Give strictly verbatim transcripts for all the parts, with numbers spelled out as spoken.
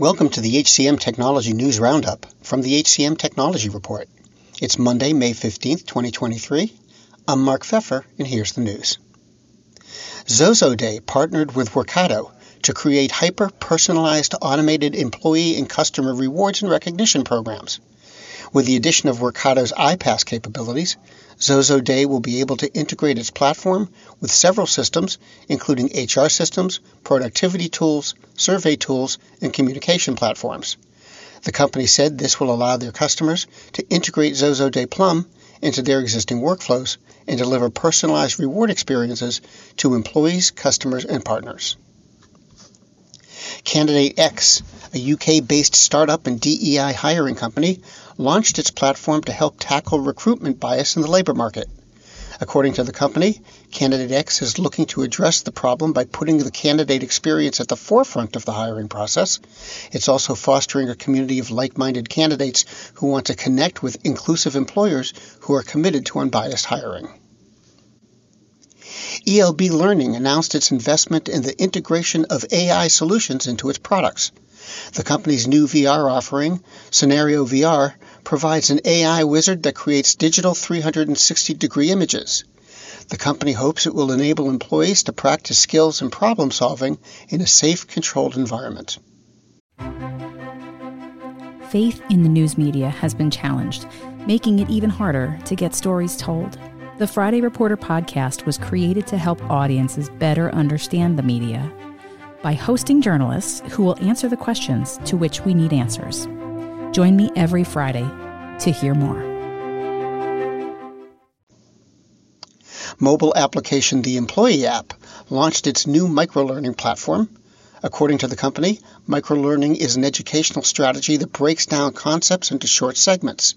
Welcome to the H C M Technology News Roundup from the H C M Technology Report. It's Monday, May fifteenth, twenty twenty-three. I'm Mark Pfeffer, and here's the news. Xoxoday partnered with Workato to create hyper-personalized automated employee and customer rewards and recognition programs. With the addition of Workato's iPaaS capabilities, Xoxoday will be able to integrate its platform with several systems, including H R systems, productivity tools, survey tools, and communication platforms. The company said this will allow their customers to integrate Xoxoday Plum into their existing workflows and deliver personalized reward experiences to employees, customers, and partners. Candidate X, a U K-based startup and D E I hiring company, launched its platform to help tackle recruitment bias in the labor market. According to the company, Candidate X is looking to address the problem by putting the candidate experience at the forefront of the hiring process. It's also fostering a community of like-minded candidates who want to connect with inclusive employers who are committed to unbiased hiring. E L B Learning announced its investment in the integration of A I solutions into its products. The company's new V R offering, Scenario V R, provides an A I wizard that creates digital three hundred sixty degree images. The company hopes it will enable employees to practice skills and problem solving in a safe, controlled environment. Faith in the news media has been challenged, making it even harder to get stories told. The Friday Reporter podcast was created to help audiences better understand the media by hosting journalists who will answer the questions to which we need answers. Join me every Friday to hear more. Mobile application The Employee App launched its new microlearning platform. According to the company, microlearning is an educational strategy that breaks down concepts into short segments.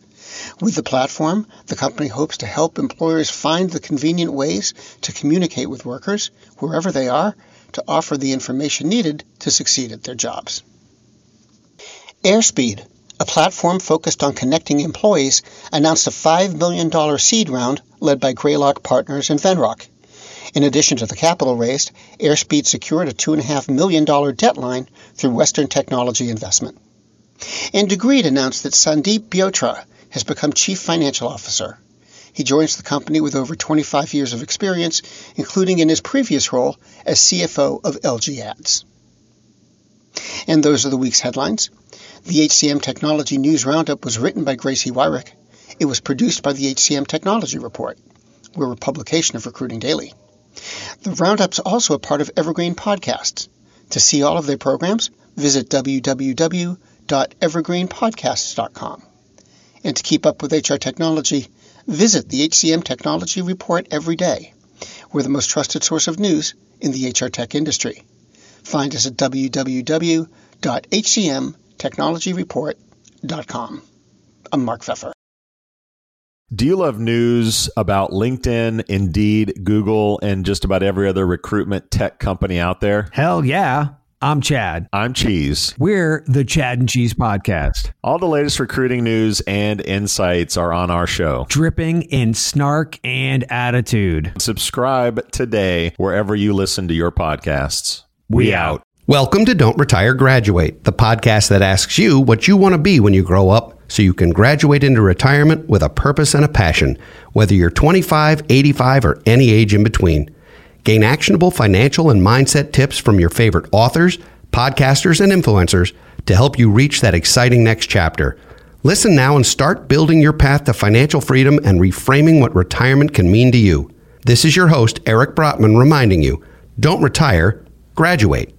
With the platform, the company hopes to help employers find the convenient ways to communicate with workers, wherever they are, to offer the information needed to succeed at their jobs. Airspeed, a platform focused on connecting employees, announced a five million dollars seed round led by Greylock Partners and Venrock. In addition to the capital raised, Airspeed secured a two point five million dollars debt line through Western Technology Investment. And Degreed announced that Sandeep Byotra has become Chief Financial Officer. He joins the company with over twenty-five years of experience, including in his previous role as C F O of L G Ads. And those are the week's headlines. The H C M Technology News Roundup was written by Gracie Wyrick. It was produced by the H C M Technology Report. We're a publication of Recruiting Daily. The Roundup's also a part of Evergreen Podcasts. To see all of their programs, visit w w w dot evergreen podcasts dot com. And to keep up with H R technology, visit the H C M Technology Report every day. We're the most trusted source of news in the H R tech industry. Find us at w w w dot h c m technology report dot com. I'm Mark Pfeffer. Do you love news about LinkedIn, Indeed, Google, and just about every other recruitment tech company out there? Hell yeah. I'm Chad. I'm Cheese. We're the Chad and Cheese Podcast. All the latest recruiting news and insights are on our show. Dripping in snark and attitude. Subscribe today wherever you listen to your podcasts. We, we out. Welcome to Don't Retire, Graduate, the podcast that asks you what you want to be when you grow up so you can graduate into retirement with a purpose and a passion, whether you're twenty-five, eighty-five, or any age in between. Gain actionable financial and mindset tips from your favorite authors, podcasters, and influencers to help you reach that exciting next chapter. Listen now and start building your path to financial freedom and reframing what retirement can mean to you. This is your host, Eric Bratman, reminding you, don't retire, graduate.